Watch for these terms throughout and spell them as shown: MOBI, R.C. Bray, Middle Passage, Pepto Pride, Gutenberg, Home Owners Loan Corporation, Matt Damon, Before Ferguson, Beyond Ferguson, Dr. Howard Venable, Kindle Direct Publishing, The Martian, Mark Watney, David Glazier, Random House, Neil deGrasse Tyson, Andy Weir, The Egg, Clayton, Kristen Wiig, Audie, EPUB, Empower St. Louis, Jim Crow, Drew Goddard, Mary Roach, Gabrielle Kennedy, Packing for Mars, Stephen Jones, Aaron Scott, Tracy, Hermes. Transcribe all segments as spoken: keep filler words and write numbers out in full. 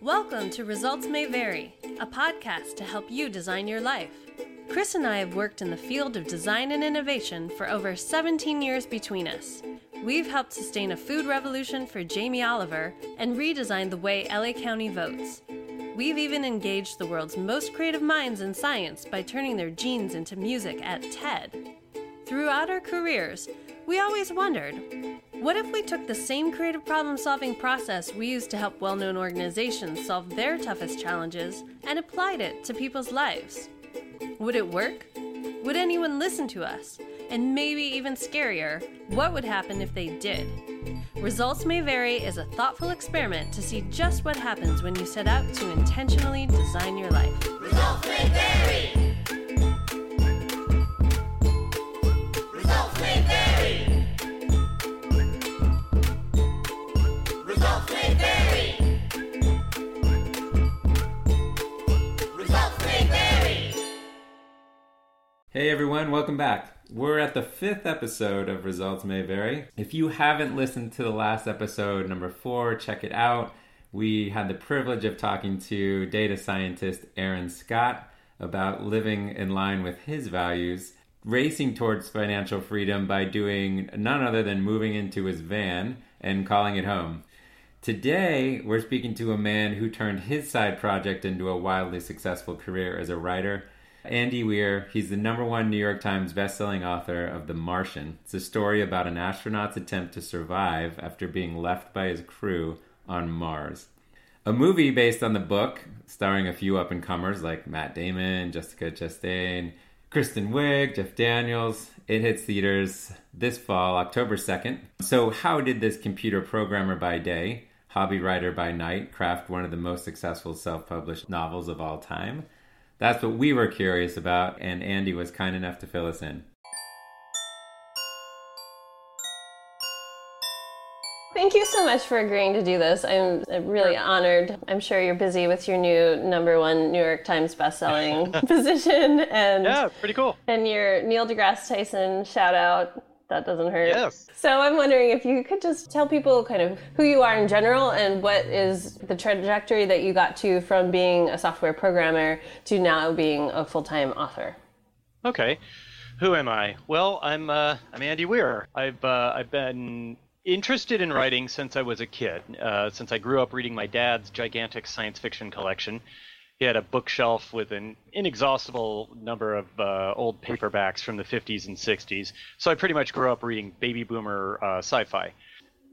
Welcome to Results May Vary, a podcast to help you design your life. Chris and I have worked in the field of design and innovation for over seventeen years between us. We've helped sustain a food revolution for Jamie Oliver and redesigned the way L A County votes. We've even engaged the world's most creative minds in science by turning their genes into music at TED. Throughout our careers, we always wondered, what if we took the same creative problem-solving process we use to help well-known organizations solve their toughest challenges and applied it to people's lives? Would it work? Would anyone listen to us? And maybe even scarier, what would happen if they did? Results May Vary is a thoughtful experiment to see just what happens when you set out to intentionally design your life. Results May Vary! Hey everyone, welcome back. We're at the fifth episode of Results May Vary. If you haven't listened to the last episode, number four, check it out. We had the privilege of talking to data scientist Aaron Scott about living in line with his values, racing towards financial freedom by doing none other than moving into his van and calling it home. Today, we're speaking to a man who turned his side project into a wildly successful career as a writer. Andy Weir, he's the number one New York Times bestselling author of The Martian. It's a story about an astronaut's attempt to survive after being left by his crew on Mars. A movie based on the book, starring a few up-and-comers like Matt Damon, Jessica Chastain, Kristen Wiig, Jeff Daniels. It hits theaters this fall, October second. So how did this computer programmer by day, hobby writer by night, craft one of the most successful self-published novels of all time? That's what we were curious about, and Andy was kind enough to fill us in. Thank you so much for agreeing to do this. I'm really honored. I'm sure you're busy with your new number one New York Times bestselling position. And, yeah, pretty cool. And your Neil deGrasse Tyson shout out. That doesn't hurt. Yes. So I'm wondering if you could just tell people kind of who you are in general and what is the trajectory that you got to from being a software programmer to now being a full-time author. Okay. Who am I? Well, I'm uh, I'm Andy Weir. I've uh, I've been interested in writing since I was a kid. Uh, since I grew up reading my dad's gigantic science fiction collection. He had a bookshelf with an inexhaustible number of uh, old paperbacks from the fifties and sixties. So I pretty much grew up reading baby boomer uh, sci-fi.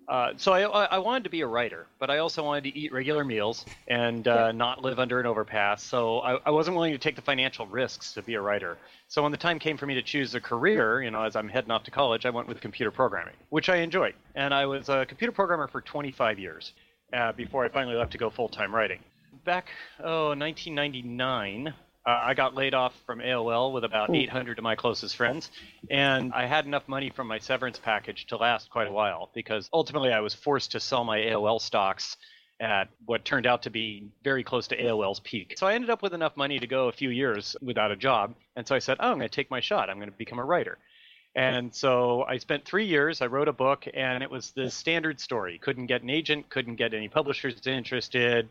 Uh, so I, I wanted to be a writer, but I also wanted to eat regular meals and uh, not live under an overpass. So I, I wasn't willing to take the financial risks to be a writer. So when the time came for me to choose a career, you know, as I'm heading off to college, I went with computer programming, which I enjoyed. And I was a computer programmer for twenty-five years uh, before I finally left to go full-time writing. Back, oh, nineteen ninety-nine, uh, I got laid off from A O L with about eight hundred of my closest friends, and I had enough money from my severance package to last quite a while because ultimately I was forced to sell my A O L stocks at what turned out to be very close to A O L's peak. So I ended up with enough money to go a few years without a job, and so I said, oh, I'm going to take my shot. I'm going to become a writer. And so I spent three years, I wrote a book, and it was the standard story. Couldn't get an agent, couldn't get any publishers interested.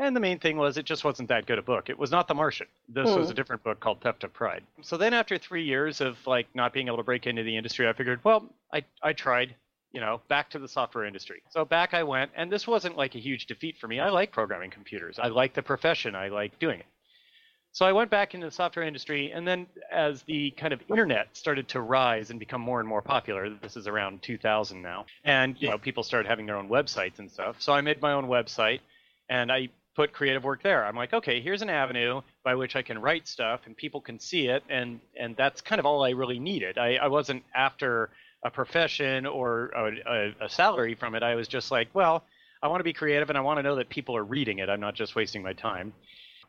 And the main thing was it just wasn't that good a book. It was not The Martian. This mm. was a different book called Pepto Pride. So then after three years of like not being able to break into the industry, I figured, well, I, I tried, you know, back to the software industry. So back I went, and this wasn't like a huge defeat for me. I like programming computers. I like the profession. I like doing it. So I went back into the software industry, and then as the kind of internet started to rise and become more and more popular, this is around two thousand now, and you know, people started having their own websites and stuff. So I made my own website, and I put creative work there. I'm like, okay, here's an avenue by which I can write stuff and people can see it. And, and that's kind of all I really needed. I, I wasn't after a profession or a, a, a salary from it. I was just like, well, I want to be creative and I want to know that people are reading it. I'm not just wasting my time.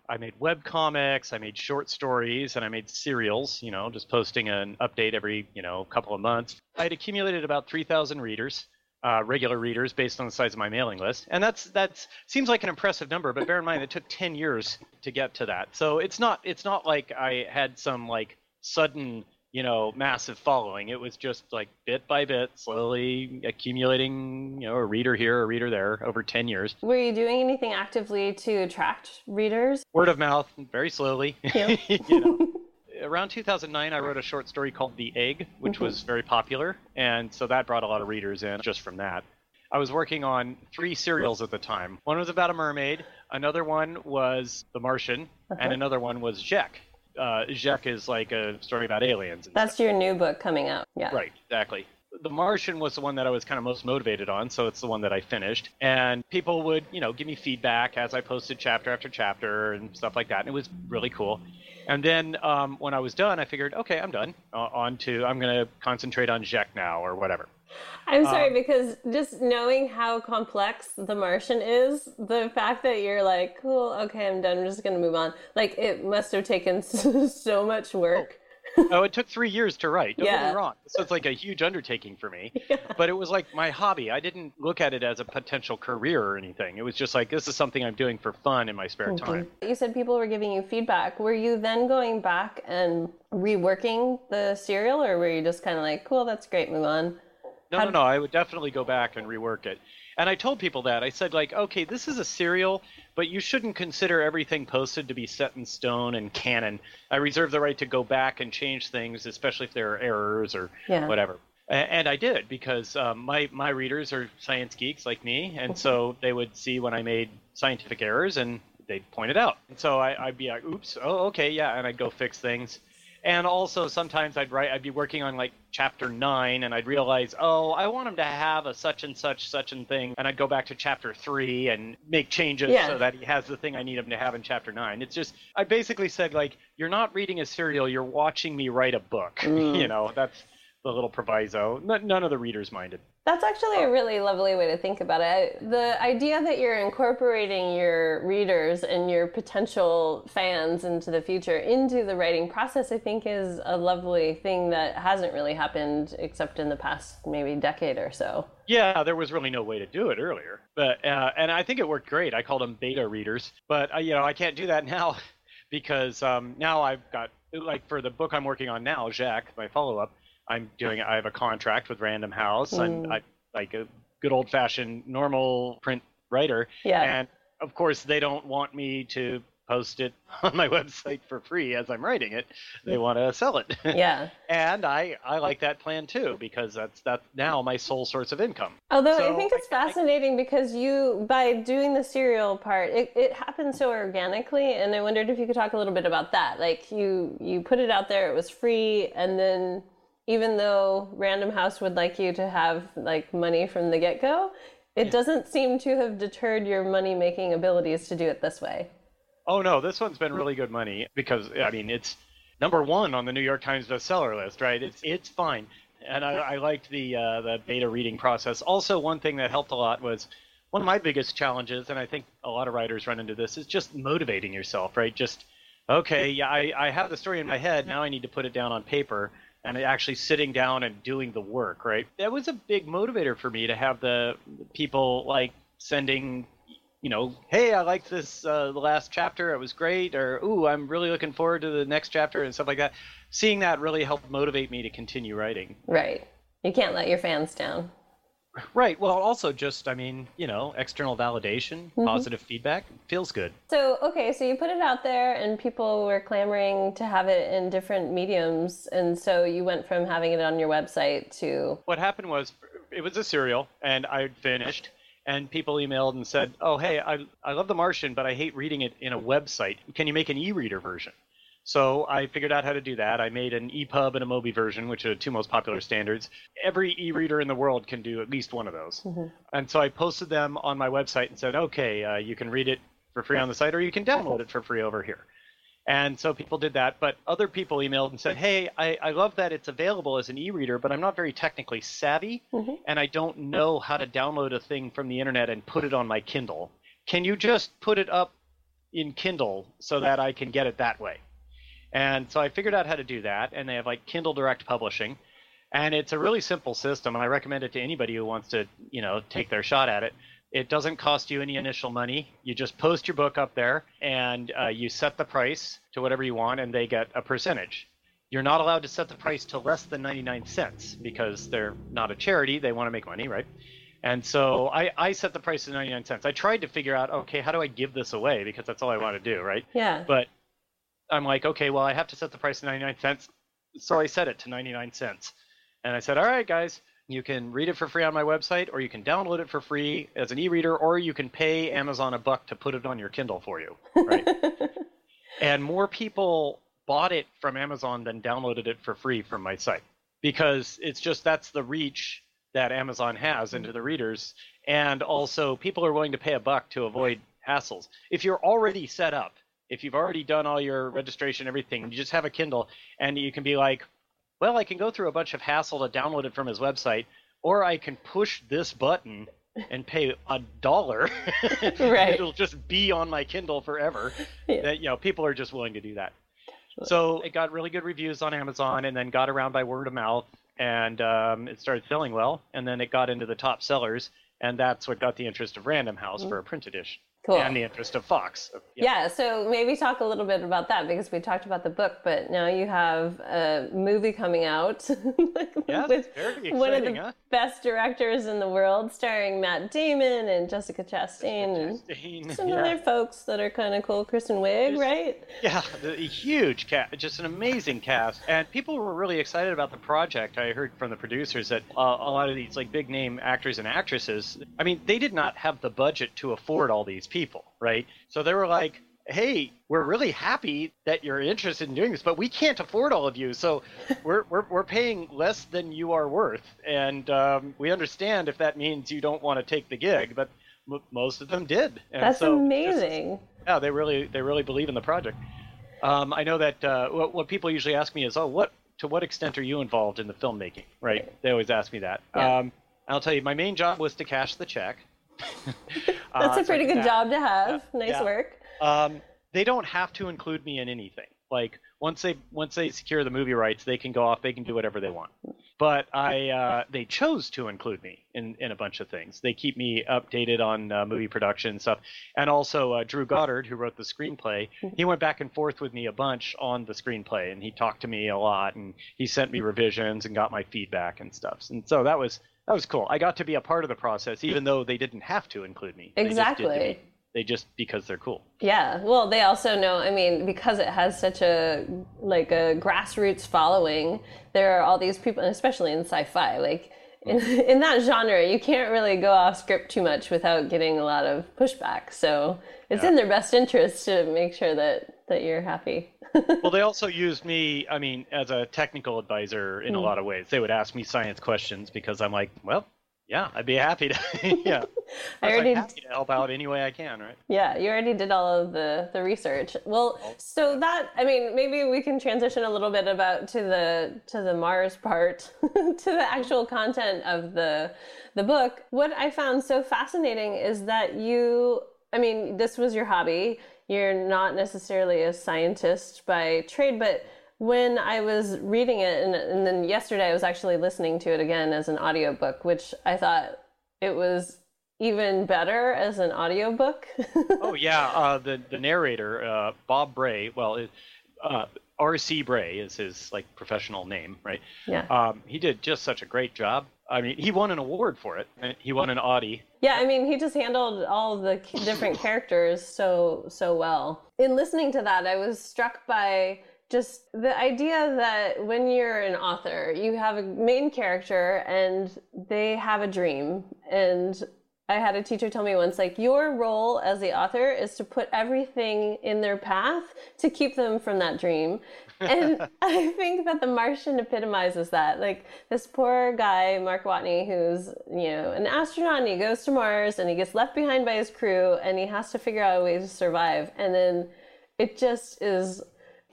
I made web comics, I made short stories, and I made serials, you know, just posting an update every, you know, couple of months. I had accumulated about three thousand readers. Uh, regular readers based on the size of my mailing list. And that's that's seems like an impressive number, but bear in mind it took ten years to get to that. So it's not it's not like I had some like sudden, you know, massive following. It was just like bit by bit, slowly accumulating, you know, a reader here, a reader there over ten years. Were you doing anything actively to attract readers? Word of mouth, very slowly. Yep. You know. Around two thousand nine, I wrote a short story called The Egg, which mm-hmm. was very popular. And so that brought a lot of readers in just from that. I was working on three serials at the time. One was about a mermaid. Another one was The Martian. Uh-huh. And another one was Zhek. Uh, Zhek is like a story about aliens. And That's stuff. Your new book coming out. Yeah. Right, exactly. The Martian was the one that I was kind of most motivated on, so it's the one that I finished. And people would, you know, give me feedback as I posted chapter after chapter and stuff like that. And it was really cool. And then um, when I was done, I figured, okay, I'm done. Uh, on to, I'm going to concentrate on Zhek now or whatever. I'm sorry, um, because just knowing how complex The Martian is, the fact that you're like, cool, okay, I'm done, I'm just going to move on. Like, it must have taken so much work. Oh, oh it took three years to write. Don't yeah. get me wrong. So it's like a huge undertaking for me. Yeah. But it was like my hobby. I didn't look at it as a potential career or anything. It was just like, this is something I'm doing for fun in my spare mm-hmm. time. You said people were giving you feedback. Were you then going back and reworking the serial, or were you just kind of like, cool, that's great, move on? No, no, no. I would definitely go back and rework it. And I told people that. I said, like, okay, this is a serial, but you shouldn't consider everything posted to be set in stone and canon. I reserve the right to go back and change things, especially if there are errors or yeah. whatever. And I did, because um, my, my readers are science geeks like me, and so they would see when I made scientific errors, and they'd point it out. And so I, I'd be like, oops, oh, okay, yeah, and I'd go fix things. And also sometimes I'd write, I'd be working on like chapter nine and I'd realize, oh, I want him to have a such and such, such and thing. And I'd go back to chapter three and make changes yeah. so that he has the thing I need him to have in chapter nine. It's just, I basically said like, you're not reading a serial, you're watching me write a book. Mm. You know, that's the little proviso. None of the readers minded. That's actually a really lovely way to think about it. The idea that you're incorporating your readers and your potential fans into the future, into the writing process, I think is a lovely thing that hasn't really happened except in the past maybe decade or so. Yeah, there was really no way to do it earlier. But uh, and I think it worked great. I called them beta readers. But, uh, you know, I can't do that now because um, now I've got, like for the book I'm working on now, Zhek, my follow-up, I'm doing. I have a contract with Random House. Mm. I'm I, like a good old-fashioned normal print writer. Yeah. And, of course, they don't want me to post it on my website for free as I'm writing it. They want to sell it. Yeah. And I, I like that plan, too, because that's that's now my sole source of income. Although so I think it's I, fascinating I, because you, by doing the serial part, it, it happened so organically. And I wondered if you could talk a little bit about that. Like, you, you put it out there. It was free. And then... even though Random House would like you to have like money from the get-go, it doesn't seem to have deterred your money-making abilities to do it this way. Oh, no, this one's been really good money because, I mean, it's number one on the New York Times bestseller list, right? It's it's fine. And I, I liked the, uh, the beta reading process. Also, one thing that helped a lot was one of my biggest challenges, and I think a lot of writers run into this, is just motivating yourself, right? Just, okay, yeah, I, I have the story in my head. Now I need to put it down on paper. And actually sitting down and doing the work, right? That was a big motivator for me to have the people like sending, you know, hey, I liked this uh, the last chapter, it was great, or ooh, I'm really looking forward to the next chapter and stuff like that. Seeing that really helped motivate me to continue writing. Right. You can't let your fans down. Right. Well, also just, I mean, you know, external validation, mm-hmm. positive feedback feels good. So, okay, so you put it out there and people were clamoring to have it in different mediums. And so you went from having it on your website to... What happened was it was a serial and I finished and people emailed and said, oh, hey, I, I love The Martian, but I hate reading it in a website. Can you make an e-reader version? So I figured out how to do that. I made an EPUB and a MOBI version, which are the two most popular standards. Every e-reader in the world can do at least one of those. Mm-hmm. And so I posted them on my website and said, okay, uh, you can read it for free on the site or you can download it for free over here. And so people did that. But other people emailed and said, hey, I, I love that it's available as an e-reader, but I'm not very technically savvy. Mm-hmm. And I don't know how to download a thing from the internet and put it on my Kindle. Can you just put it up in Kindle so that I can get it that way? And so I figured out how to do that, and they have like Kindle Direct Publishing, and it's a really simple system, and I recommend it to anybody who wants to, you know, take their shot at it. It doesn't cost you any initial money. You just post your book up there, and uh, you set the price to whatever you want, and they get a percentage. You're not allowed to set the price to less than ninety-nine cents because they're not a charity. They want to make money, right? And so I, I set the price to ninety-nine cents. I tried to figure out, okay, how do I give this away? Because that's all I want to do, right? Yeah. But I'm like, okay, well, I have to set the price to ninety-nine cents. So I set it to ninety-nine cents. And I said, all right, guys, you can read it for free on my website, or you can download it for free as an e-reader, or you can pay Amazon a buck to put it on your Kindle for you, right? And more people bought it from Amazon than downloaded it for free from my site, because it's just that's the reach that Amazon has into the readers. And also people are willing to pay a buck to avoid hassles. If you're already set up, if you've already done all your registration, everything, you just have a Kindle and you can be like, well, I can go through a bunch of hassle to download it from his website, or I can push this button and pay a dollar. Right. It'll just be on my Kindle forever. Yeah. That, you know, people are just willing to do that. Absolutely. So it got really good reviews on Amazon and then got around by word of mouth. And um, it started selling well, and then it got into the top sellers, and that's what got the interest of Random House mm-hmm. for a print edition, cool. and the interest of Fox. So, yeah. yeah, so maybe talk a little bit about that, because we talked about the book, but now you have a movie coming out like, yeah, with very exciting, one of the huh? best directors in the world, starring Matt Damon and Jessica Chastain, Jessica Chastain. and some yeah. other folks that are kind of cool. Kristen Wiig, There's, right? Yeah, the, a huge cast, just an amazing cast, and people were really excited about the project. I heard from the producers that uh, a lot of these like big name actors and actresses, I mean, they did not have the budget to afford all these people, right? So they were like, hey, we're really happy that you're interested in doing this, but we can't afford all of you, so we're we're, we're paying less than you are worth, and um, we understand if that means you don't want to take the gig, but m- most of them did. And that's so amazing. Just, yeah, they really they really believe in the project. Um, I know that uh, what, what people usually ask me is, oh, what to what extent are you involved in the filmmaking, right? right. They always ask me that. Yeah. Um, I'll tell you, my main job was to cash the check. That's uh, a pretty so good that, job to have. Yeah, nice yeah. work. Um, they don't have to include me in anything. Like once they once they secure the movie rights, they can go off. They can do whatever they want. But I uh, they chose to include me in, in a bunch of things. They keep me updated on uh, movie production and stuff. And also uh, Drew Goddard, who wrote the screenplay, he went back and forth with me a bunch on the screenplay, and he talked to me a lot, and he sent me revisions and got my feedback and stuff. And so that was. That was cool. I got to be a part of the process, even though they didn't have to include me. Exactly. They just, did, they just because they're cool. Yeah. Well, they also know, I mean, because it has such a, like a grassroots following, there are all these people, and especially in sci-fi, like in, mm. in that genre, you can't really go off script too much without getting a lot of pushback. So it's yeah. in their best interest to make sure that, that you're happy. Well, they also used me, I mean, as a technical advisor in mm. a lot of ways. They would ask me science questions because I'm like, well, yeah, I'd be happy to, yeah. I, I already like, happy to help out any way I can, right? Yeah, you already did all of the, the research. Well, oh. so that, I mean, maybe we can transition a little bit about to the to the Mars part, to the actual content of the the book. What I found so fascinating is that you, I mean, this was your hobby. You're not necessarily a scientist by trade, but when I was reading it, and, and then yesterday I was actually listening to it again as an audiobook, which I thought it was even better as an audiobook. Oh, yeah. Uh, the, the narrator, uh, Bob Bray, well, uh, R C. Bray is his like professional name, right? Yeah. Um, he did just such a great job. I mean, he won an award for it. He won an Audie. Yeah, I mean, he just handled all the different characters so so well. In listening to that, I was struck by just the idea that when you're an author, you have a main character and they have a dream. And I had a teacher tell me once, like, your role as the author is to put everything in their path to keep them from that dream. And I think that The Martian epitomizes that. Like, this poor guy, Mark Watney, who's, you know, an astronaut, and he goes to Mars, and he gets left behind by his crew, and he has to figure out a way to survive. And then it just is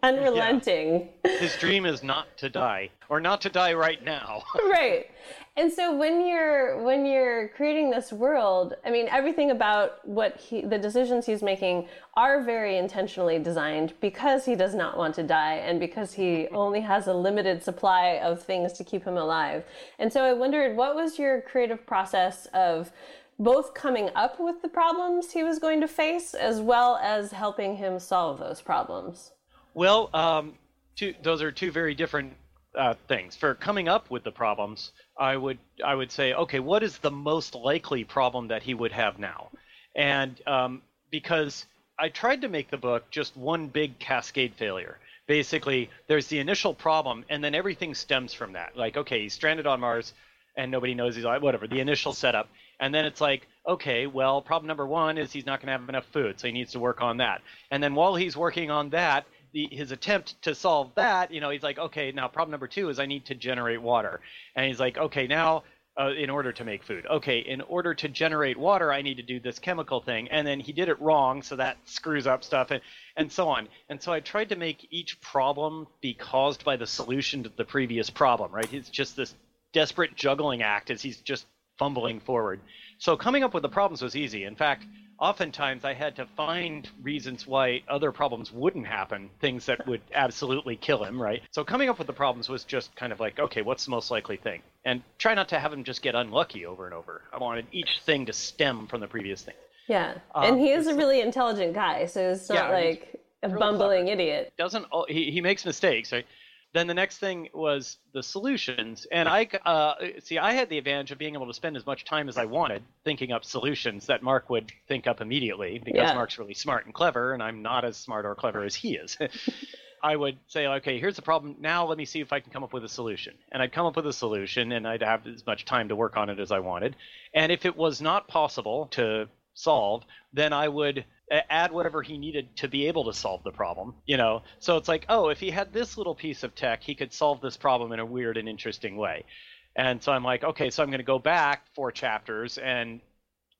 unrelenting. Yeah. His dream is not to die, or not to die right now. Right. And so when you're when you're creating this world, I mean, everything about what he, the decisions he's making are very intentionally designed because he does not want to die and because he only has a limited supply of things to keep him alive. And so I wondered, what was your creative process of both coming up with the problems he was going to face as well as helping him solve those problems? Well, um, two, those are two very different uh, things. For coming up with the problems, I would I would say, okay, what is the most likely problem that he would have now? And um, because I tried to make the book just one big cascade failure. Basically, there's the initial problem, and then everything stems from that. Like, okay, he's stranded on Mars, and nobody knows he's alive, whatever, the initial setup. And then it's like, okay, well, problem number one is he's not going to have enough food, so he needs to work on that. And then while he's working on that, the, his attempt to solve that, you know, he's like, okay, now problem number two is I need to generate water. And he's like, okay, now uh, in order to make food, okay, in order to generate water, I need to do this chemical thing. And then he did it wrong, so that screws up stuff, and, and so on. And so I tried to make each problem be caused by the solution to the previous problem, right? It's just this desperate juggling act as he's just fumbling forward. So coming up with the problems was easy. In fact, oftentimes I had to find reasons why other problems wouldn't happen, things that would absolutely kill him, right? So coming up with the problems was just kind of like, okay, what's the most likely thing? And try not to have him just get unlucky over and over. I wanted each thing to stem from the previous thing. Yeah, and um, he is a really intelligent guy, so it's not yeah, like a really bumbling clever. idiot. Doesn't he, he makes mistakes, right? Then the next thing was the solutions. And I uh, see, I had the advantage of being able to spend as much time as I wanted thinking up solutions that Mark would think up immediately, because yeah. Mark's really smart and clever, and I'm not as smart or clever as he is. I would say, okay, here's the problem. Now let me see if I can come up with a solution. And I'd come up with a solution, and I'd have as much time to work on it as I wanted. And if it was not possible to solve, then I would add whatever he needed to be able to solve the problem, you know? So it's like, oh, if he had this little piece of tech, he could solve this problem in a weird and interesting way. And so I'm like, okay, so I'm going to go back four chapters and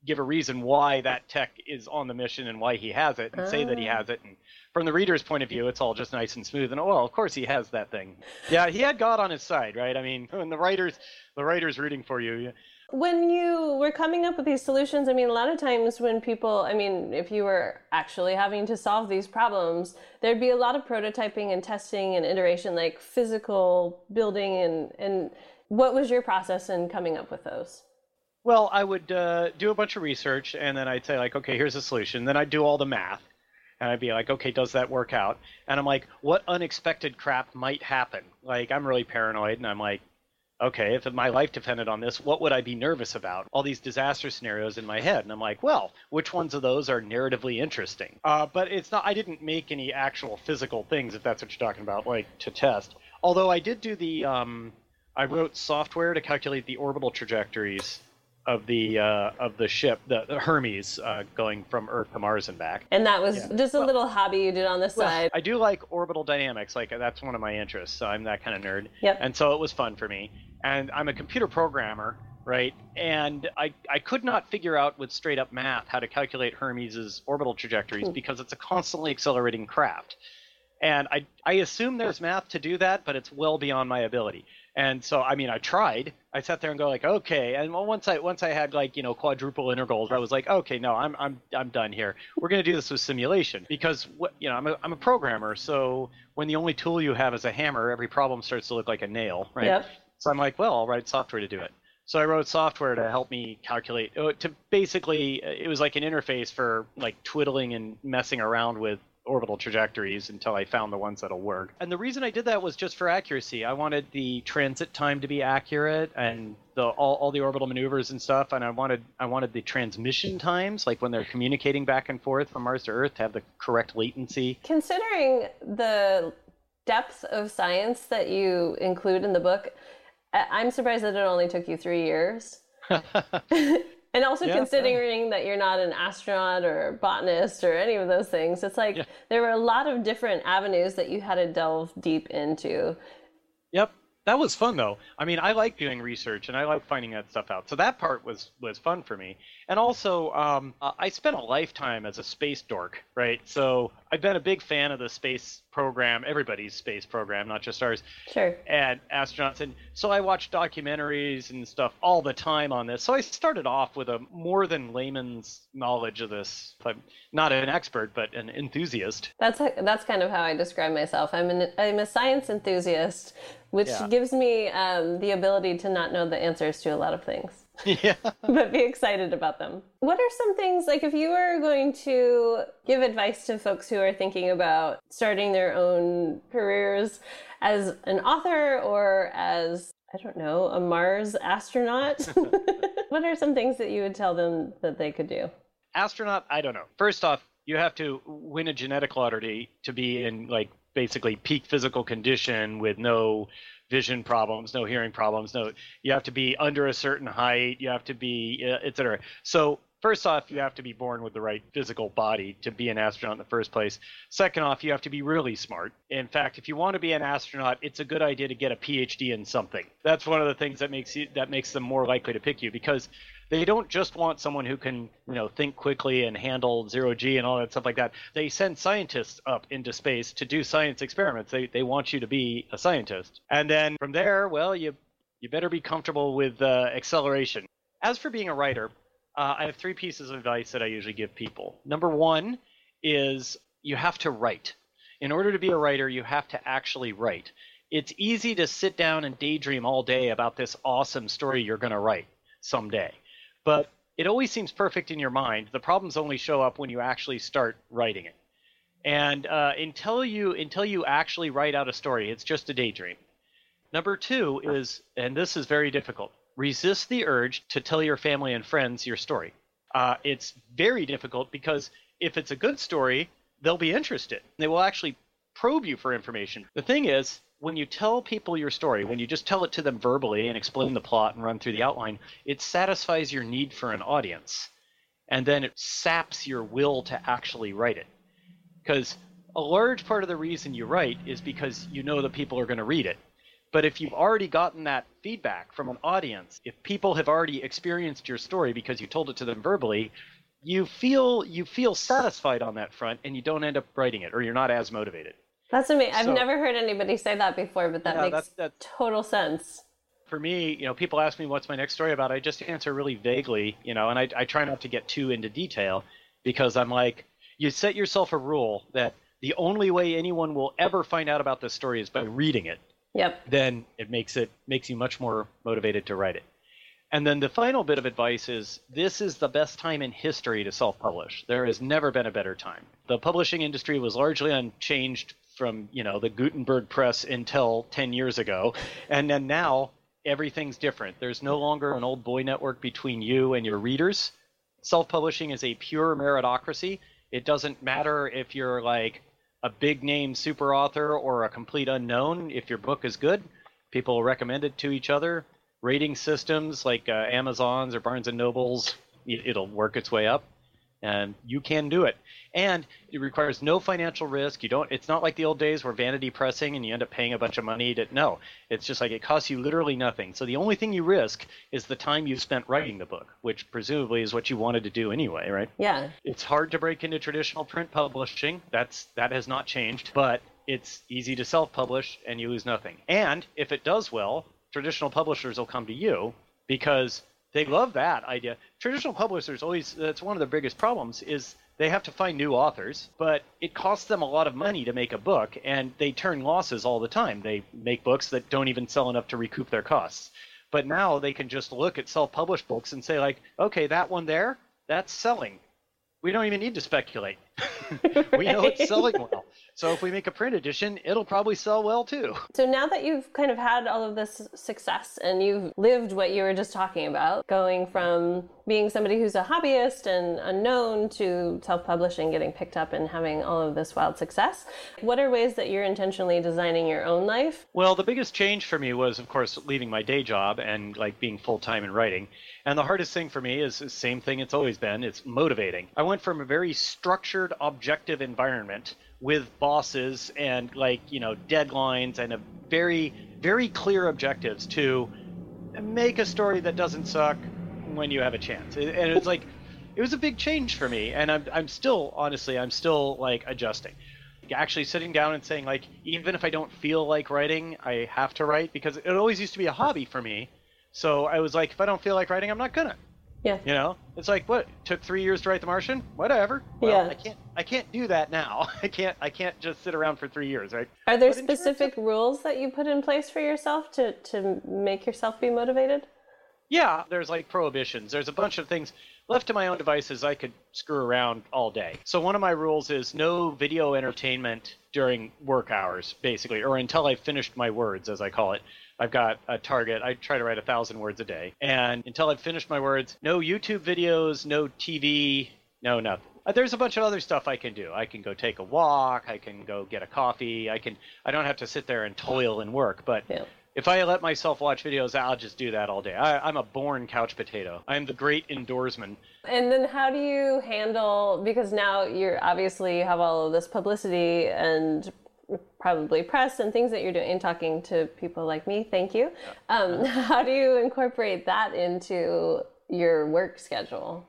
give a reason why that tech is on the mission and why he has it, and oh. say that he has it. And from the reader's point of view, it's all just nice and smooth. And, oh, well, of course he has that thing. Yeah, he had God on his side, right? I mean, when the writer's, the writer's rooting for you, yeah. When you were coming up with these solutions, I mean, a lot of times when people, I mean, if you were actually having to solve these problems, there'd be a lot of prototyping and testing and iteration, like physical building. And, and what was your process in coming up with those? Well, I would uh, do a bunch of research, and then I'd say, like, okay, here's a solution. Then I'd do all the math. And I'd be like, okay, does that work out? And I'm like, what unexpected crap might happen? Like, I'm really paranoid, and I'm like, okay, if my life depended on this, what would I be nervous about? All these disaster scenarios in my head. And I'm like, well, which ones of those are narratively interesting? Uh, but it's not, I didn't make any actual physical things, if that's what you're talking about, like to test. Although I did do the, um, I wrote software to calculate the orbital trajectories of the uh, of the ship, the, the Hermes, uh, going from Earth to Mars and back. And that was yeah. just a well, little hobby you did on the well, side. I do like orbital dynamics. Like, that's one of my interests. So I'm that kind of nerd. Yep. And so it was fun for me. And I'm a computer programmer, right? And I, I could not figure out with straight up math how to calculate Hermes's orbital trajectories hmm. because it's a constantly accelerating craft. And I, I assume there's math to do that, but it's well beyond my ability. And so, I mean, I tried. I sat there and go like, okay. And well, once I once I had like, you know, quadruple integrals, I was like, okay, no, I'm I'm I'm done here. We're going to do this with simulation, because what, you know, I'm a I'm a programmer. So when the only tool you have is a hammer, every problem starts to look like a nail, right? Yep. So I'm like, well, I'll write software to do it. So I wrote software to help me calculate, to basically, it was like an interface for like twiddling and messing around with orbital trajectories until I found the ones that'll work. And the reason I did that was just for accuracy. I wanted the transit time to be accurate, and the all, all the orbital maneuvers and stuff. And I wanted I wanted the transmission times, like when they're communicating back and forth from Mars to Earth, to have the correct latency. Considering the depth of science that you include in the book, I'm surprised that it only took you three years. And also yeah, considering yeah. that you're not an astronaut or a botanist or any of those things, it's like yeah. there were a lot of different avenues that you had to delve deep into. Yep. That was fun, though. I mean, I like doing research, and I like finding that stuff out. So that part was, was fun for me. And also, um, I spent a lifetime as a space dork, right? So I've been a big fan of the space program, everybody's space program, not just ours. Sure. And astronauts. And so I watched documentaries and stuff all the time on this. So I started off with a more than layman's knowledge of this. I'm not an expert, but an enthusiast. That's that's kind of how I describe myself. I'm an I'm a science enthusiast, which yeah. gives me um, the ability to not know the answers to a lot of things. Yeah. But be excited about them. What are some things, like if you were going to give advice to folks who are thinking about starting their own careers as an author or as, I don't know, a Mars astronaut, what are some things that you would tell them that they could do? Astronaut, I don't know. First off, you have to win a genetic lottery to be in like basically peak physical condition with no vision problems, no hearing problems, no, you have to be under a certain height, you have to be, uh, et cetera. So first off, you have to be born with the right physical body to be an astronaut in the first place. Second off, you have to be really smart. In fact, if you want to be an astronaut, it's a good idea to get a P H D in something. That's one of the things that makes you, that makes them more likely to pick you, because they don't just want someone who can, you know, think quickly and handle zero G and all that stuff like that. They send scientists up into space to do science experiments. They they want you to be a scientist. And then from there, well, you you better be comfortable with uh, acceleration. As for being a writer, Uh, I have three pieces of advice that I usually give people. Number one is you have to write. In order to be a writer, you have to actually write. It's easy to sit down and daydream all day about this awesome story you're going to write someday, but it always seems perfect in your mind. The problems only show up when you actually start writing it. And uh, until you until you actually write out a story, it's just a daydream. Number two is, and this is very difficult, resist the urge to tell your family and friends your story. Uh, it's very difficult because if it's a good story, they'll be interested. They will actually probe you for information. The thing is, when you tell people your story, when you just tell it to them verbally and explain the plot and run through the outline, it satisfies your need for an audience. And then it saps your will to actually write it. Because a large part of the reason you write is because you know that people are going to read it. But if you've already gotten that feedback from an audience, if people have already experienced your story because you told it to them verbally, you feel you feel satisfied on that front and you don't end up writing it, or you're not as motivated. That's amazing. So, I've never heard anybody say that before, but that yeah, makes that's, that's, total sense. For me, you know, people ask me what's my next story about. I just answer really vaguely, you know, and I, I try not to get too into detail because I'm like, you set yourself a rule that the only way anyone will ever find out about this story is by reading it. Yep. Then it makes it makes you much more motivated to write it. And then the final bit of advice is this is the best time in history to self-publish. There has never been a better time. The publishing industry was largely unchanged from, you know, the Gutenberg press until ten years ago. And then now everything's different. There's no longer an old boy network between you and your readers. Self-publishing is a pure meritocracy. It doesn't matter if you're like a big name super author or a complete unknown. If your book is good, people will recommend it to each other. Rating systems like uh, Amazon's or Barnes and Noble's, it'll work its way up, and you can do it. And it requires no financial risk. You don't. It's not like the old days where vanity pressing and you end up paying a bunch of money to. No, it's just like it costs you literally nothing. So the only thing you risk is the time you spent writing the book, which presumably is what you wanted to do anyway, right? Yeah. It's hard to break into traditional print publishing. That's that has not changed, but it's easy to self-publish and you lose nothing. And if it does well, traditional publishers will come to you because they love that idea. Traditional publishers always, that's one of the biggest problems, is they have to find new authors, but it costs them a lot of money to make a book, and they turn losses all the time. They make books that don't even sell enough to recoup their costs. But now they can just look at self-published books and say, like, okay, that one there, that's selling. We don't even need to speculate. We know it's selling well. So if we make a print edition, it'll probably sell well too. So now that you've kind of had all of this success and you've lived what you were just talking about, going from being somebody who's a hobbyist and unknown to self-publishing, getting picked up and having all of this wild success, what are ways that you're intentionally designing your own life? Well, the biggest change for me was, of course, leaving my day job and like being full-time in writing. And the hardest thing for me is the same thing it's always been. It's motivating. I went from a very structured, objective environment with bosses and like, you know, deadlines and a very, very clear objectives to make a story that doesn't suck when you have a chance. And it's like, it was a big change for me. And I'm, I'm still, honestly, I'm still like adjusting. Actually sitting down and saying like, even if I don't feel like writing, I have to write, because it always used to be a hobby for me. So I was like, if I don't feel like writing, I'm not gonna. Yeah. You know, it's like, what, took three years to write The Martian? Whatever. Well, yeah. I can't, I can't do that now. I can't, I can't just sit around for three years, right? Are there specific rules that you put in place for yourself to, to make yourself be motivated? yeah, there's like prohibitions. There's a bunch of things. Left to my own devices, I could screw around all day. So one of my rules is no video entertainment during work hours, basically, or until I've finished my words, as I call it. I've got a target. I try to write a thousand words a day. And until I've finished my words, no YouTube videos, no T V, no nothing. There's a bunch of other stuff I can do. I can go take a walk. I can go get a coffee. I can. I don't have to sit there and toil and work. But yeah. If I let myself watch videos, I'll just do that all day. I, I'm a born couch potato. I'm the great indoorsman. And then how do you handle, because now you're obviously you have all of this publicity and probably press and things that you're doing and talking to people like me, thank you. Um, how do you incorporate that into your work schedule?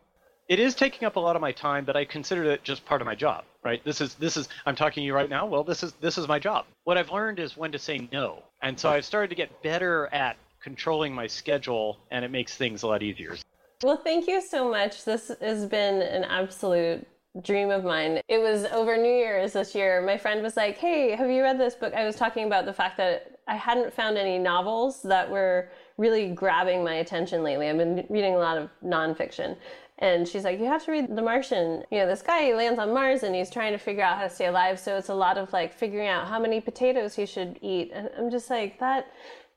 It is taking up a lot of my time, but I consider it just part of my job, right? This is, this is, I'm talking to you right now. Well, this is, this is my job. What I've learned is when to say no. And so I've started to get better at controlling my schedule, and it makes things a lot easier. Well, thank you so much. This has been an absolute dream of mine. It was over New Year's this year. My friend was like, hey, have you read this book? I was talking about the fact that I hadn't found any novels that were really grabbing my attention lately. I've been reading a lot of nonfiction. And she's like, you have to read The Martian. You know, this guy, he lands on Mars and he's trying to figure out how to stay alive. So it's a lot of like figuring out how many potatoes he should eat. And I'm just like, that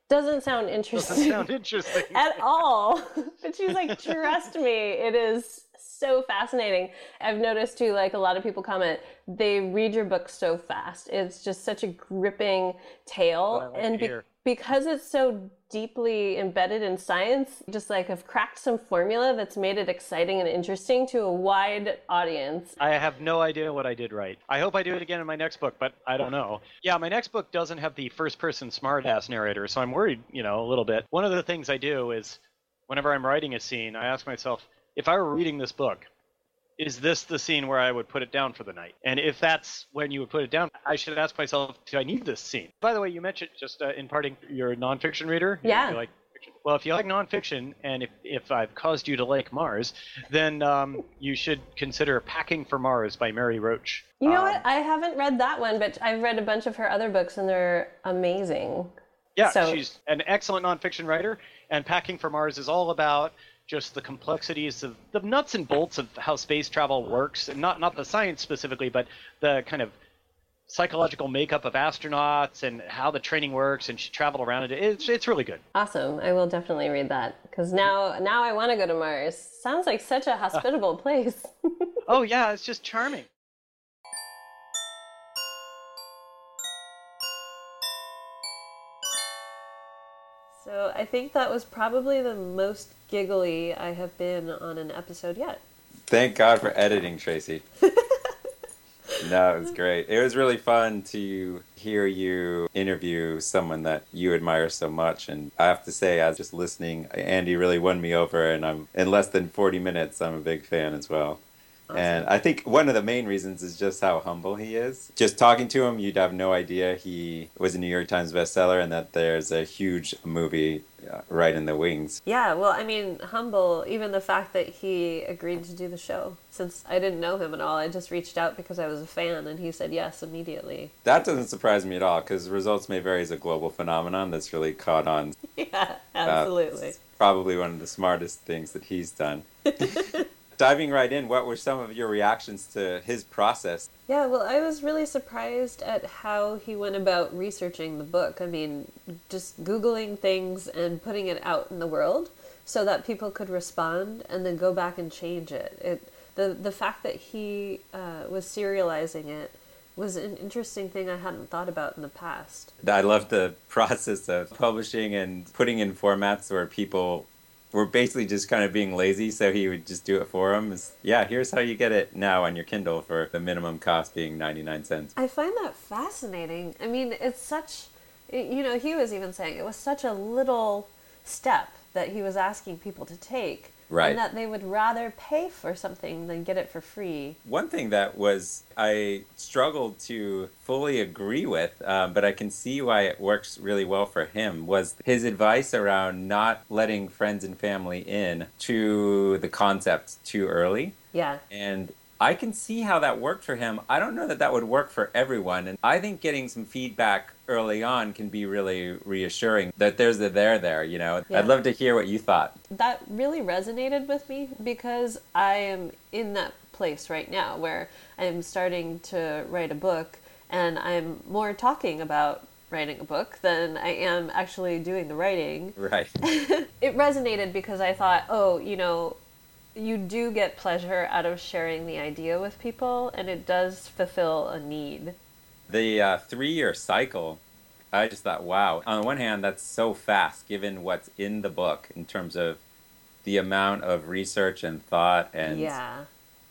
doesn't sound interesting. Doesn't sound interesting. At all. But she's like, trust me, it is so fascinating. I've noticed too, like a lot of people comment, they read your book so fast. It's just such a gripping tale. Well, and be- because it's so deeply embedded in science, just like I've cracked some formula that's made it exciting and interesting to a wide audience. I have no idea what I did right. I hope I do it again in my next book, but I don't know. Yeah, my next book doesn't have the first-person smart-ass narrator, so I'm worried, you know, a little bit. One of the things I do is whenever I'm writing a scene, I ask myself, if I were reading this book, is this the scene where I would put it down for the night? And if that's when you would put it down, I should ask myself, do I need this scene? By the way, you mentioned just uh, in parting, you're a nonfiction reader. Yeah. You like fiction. Well, if you like nonfiction, and if, if I've caused you to like Mars, then um, you should consider Packing for Mars by Mary Roach. You know um, what? I haven't read that one, but I've read a bunch of her other books, and they're amazing. Yeah, so. She's an excellent nonfiction writer, and Packing for Mars is all about just the complexities of the nuts and bolts of how space travel works, and not, not the science specifically, but the kind of psychological makeup of astronauts and how the training works, and she traveled around it. It's, it's really good. Awesome. I will definitely read that, because now, now I want to go to Mars. Sounds like such a hospitable place. Oh, yeah. It's just charming. So I think that was probably the most giggly I have been on an episode yet. Thank God for editing, Tracy. No, it was great. It was really fun to hear you interview someone that you admire so much. And I have to say, I was just listening. Andy really won me over, and I'm in less than forty minutes, I'm a big fan as well. Awesome. And I think one of the main reasons is just how humble he is. Just talking to him, you'd have no idea he was a New York Times bestseller and that there's a huge movie right in the wings. Yeah, well, I mean, humble, even the fact that he agreed to do the show. Since I didn't know him at all, I just reached out because I was a fan, and he said yes immediately. That doesn't surprise me at all, because Results May Vary is a global phenomenon that's really caught on. Yeah, absolutely. Uh, it's probably one of the smartest things that he's done. Diving right in, what were some of your reactions to his process? Yeah, well, I was really surprised at how he went about researching the book. I mean, just Googling things and putting it out in the world so that people could respond and then go back and change it. It the, the fact that he uh, was serializing it was an interesting thing I hadn't thought about in the past. I love the process of publishing and putting in formats where people we're basically just kind of being lazy, so he would just do it for him. It's, yeah, here's how you get it now on your Kindle for the minimum cost being ninety-nine cents. I find that fascinating. I mean, it's such, you know, he was even saying it was such a little step that he was asking people to take. Right. And that they would rather pay for something than get it for free. One thing that was I struggled to fully agree with, um, but I can see why it works really well for him, was his advice around not letting friends and family in to the concept too early. Yeah. And I can see how that worked for him. I don't know that that would work for everyone. And I think getting some feedback early on can be really reassuring that there's a there there, you know. Yeah. I'd love to hear what you thought. That really resonated with me because I am in that place right now where I'm starting to write a book and I'm more talking about writing a book than I am actually doing the writing. Right. It resonated because I thought, oh, you know, you do get pleasure out of sharing the idea with people, and it does fulfill a need. The uh, three-year cycle, I just thought, wow. On the one hand, that's so fast, given what's in the book in terms of the amount of research and thought and yeah.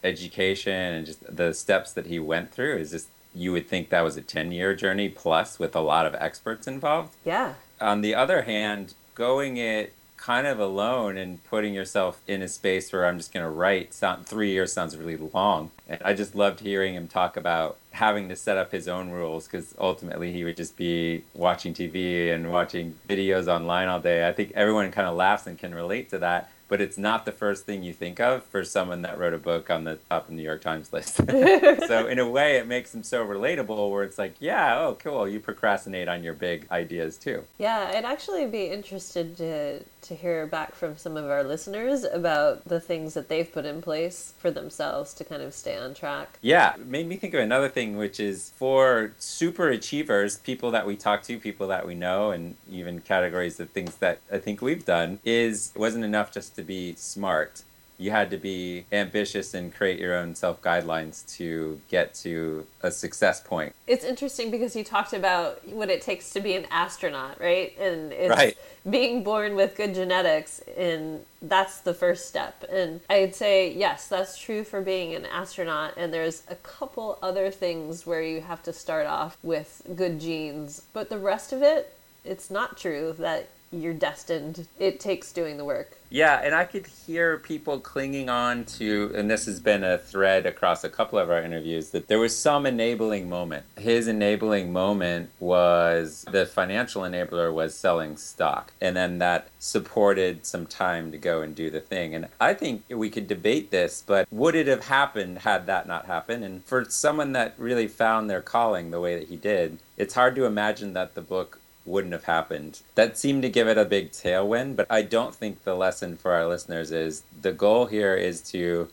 education and just the steps that he went through. Is just, you would think that was a ten-year journey plus with a lot of experts involved. Yeah. On the other hand, going it kind of alone and putting yourself in a space where I'm just going to write. Sound, three years sounds really long. And I just loved hearing him talk about having to set up his own rules because ultimately he would just be watching T V and watching videos online all day. I think everyone kind of laughs and can relate to that, but it's not the first thing you think of for someone that wrote a book on the top of the New York Times list. So in a way, it makes them so relatable where it's like, yeah, oh, cool, you procrastinate on your big ideas too. Yeah, I'd actually be interested to to hear back from some of our listeners about the things that they've put in place for themselves to kind of stay on track. Yeah, it made me think of another thing, which is for super achievers, people that we talk to, people that we know, and even categories of things that I think we've done, is it wasn't enough just to be smart. You had to be ambitious and create your own self-guidelines to get to a success point. It's interesting because he talked about what it takes to be an astronaut, right? And it's right. being born with good genetics, and that's the first step. And I'd say, yes, that's true for being an astronaut. And there's a couple other things where you have to start off with good genes. But the rest of it, it's not true that you're destined. It takes doing the work. Yeah, and I could hear people clinging on to, and this has been a thread across a couple of our interviews, that there was some enabling moment. His enabling moment was, the financial enabler was selling stock, and then that supported some time to go and do the thing. And I think we could debate this, but would it have happened had that not happened? And for someone that really found their calling the way that he did, it's hard to imagine that the book wouldn't have happened. That seemed to give it a big tailwind, but I don't think the lesson for our listeners is the goal here is to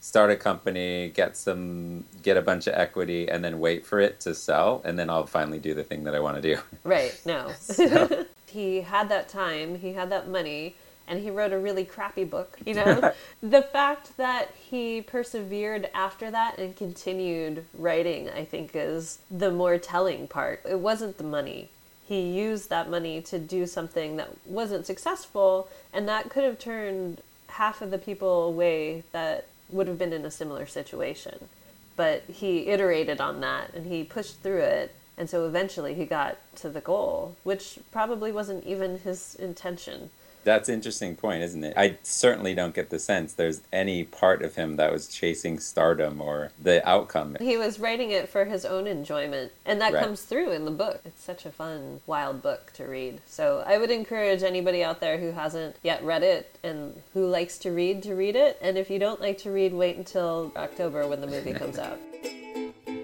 start a company, get some, get a bunch of equity, and then wait for it to sell, and then I'll finally do the thing that I want to do. Right, no. So. He had that time, he had that money, and he wrote a really crappy book, you know? The fact that he persevered after that and continued writing, I think, is the more telling part. It wasn't the money. He used that money to do something that wasn't successful, and that could have turned half of the people away that would have been in a similar situation. But he iterated on that, and he pushed through it, and so eventually he got to the goal, which probably wasn't even his intention. That's an interesting point, isn't it? I certainly don't get the sense there's any part of him that was chasing stardom or the outcome. He was writing it for his own enjoyment, and that right. comes through in the book. It's such a fun, wild book to read. So I would encourage anybody out there who hasn't yet read it and who likes to read to read it. And if you don't like to read, wait until October when the movie comes out.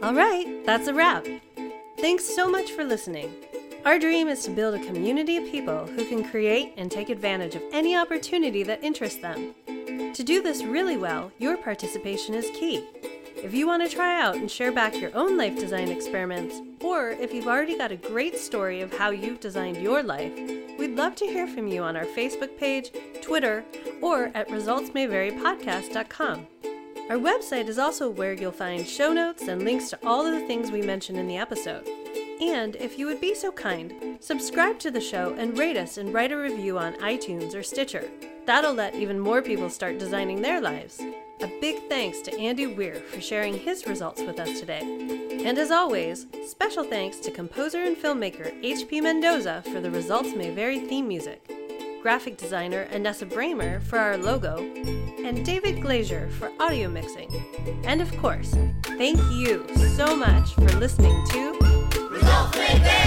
All right, that's a wrap. Thanks so much for listening. Our dream is to build a community of people who can create and take advantage of any opportunity that interests them. To do this really well, your participation is key. If you want to try out and share back your own life design experiments, or if you've already got a great story of how you've designed your life, we'd love to hear from you on our Facebook page, Twitter, or at results may vary podcast dot com. Our website is also where you'll find show notes and links to all of the things we mentioned in the episode. And if you would be so kind, subscribe to the show and rate us and write a review on iTunes or Stitcher. That'll let even more people start designing their lives. A big thanks to Andy Weir for sharing his results with us today. And as always, special thanks to composer and filmmaker H P Mendoza for the Results May Vary theme music, graphic designer Anessa Bramer for our logo, and David Glazier for audio mixing. And of course, thank you so much for listening to Results May Vary.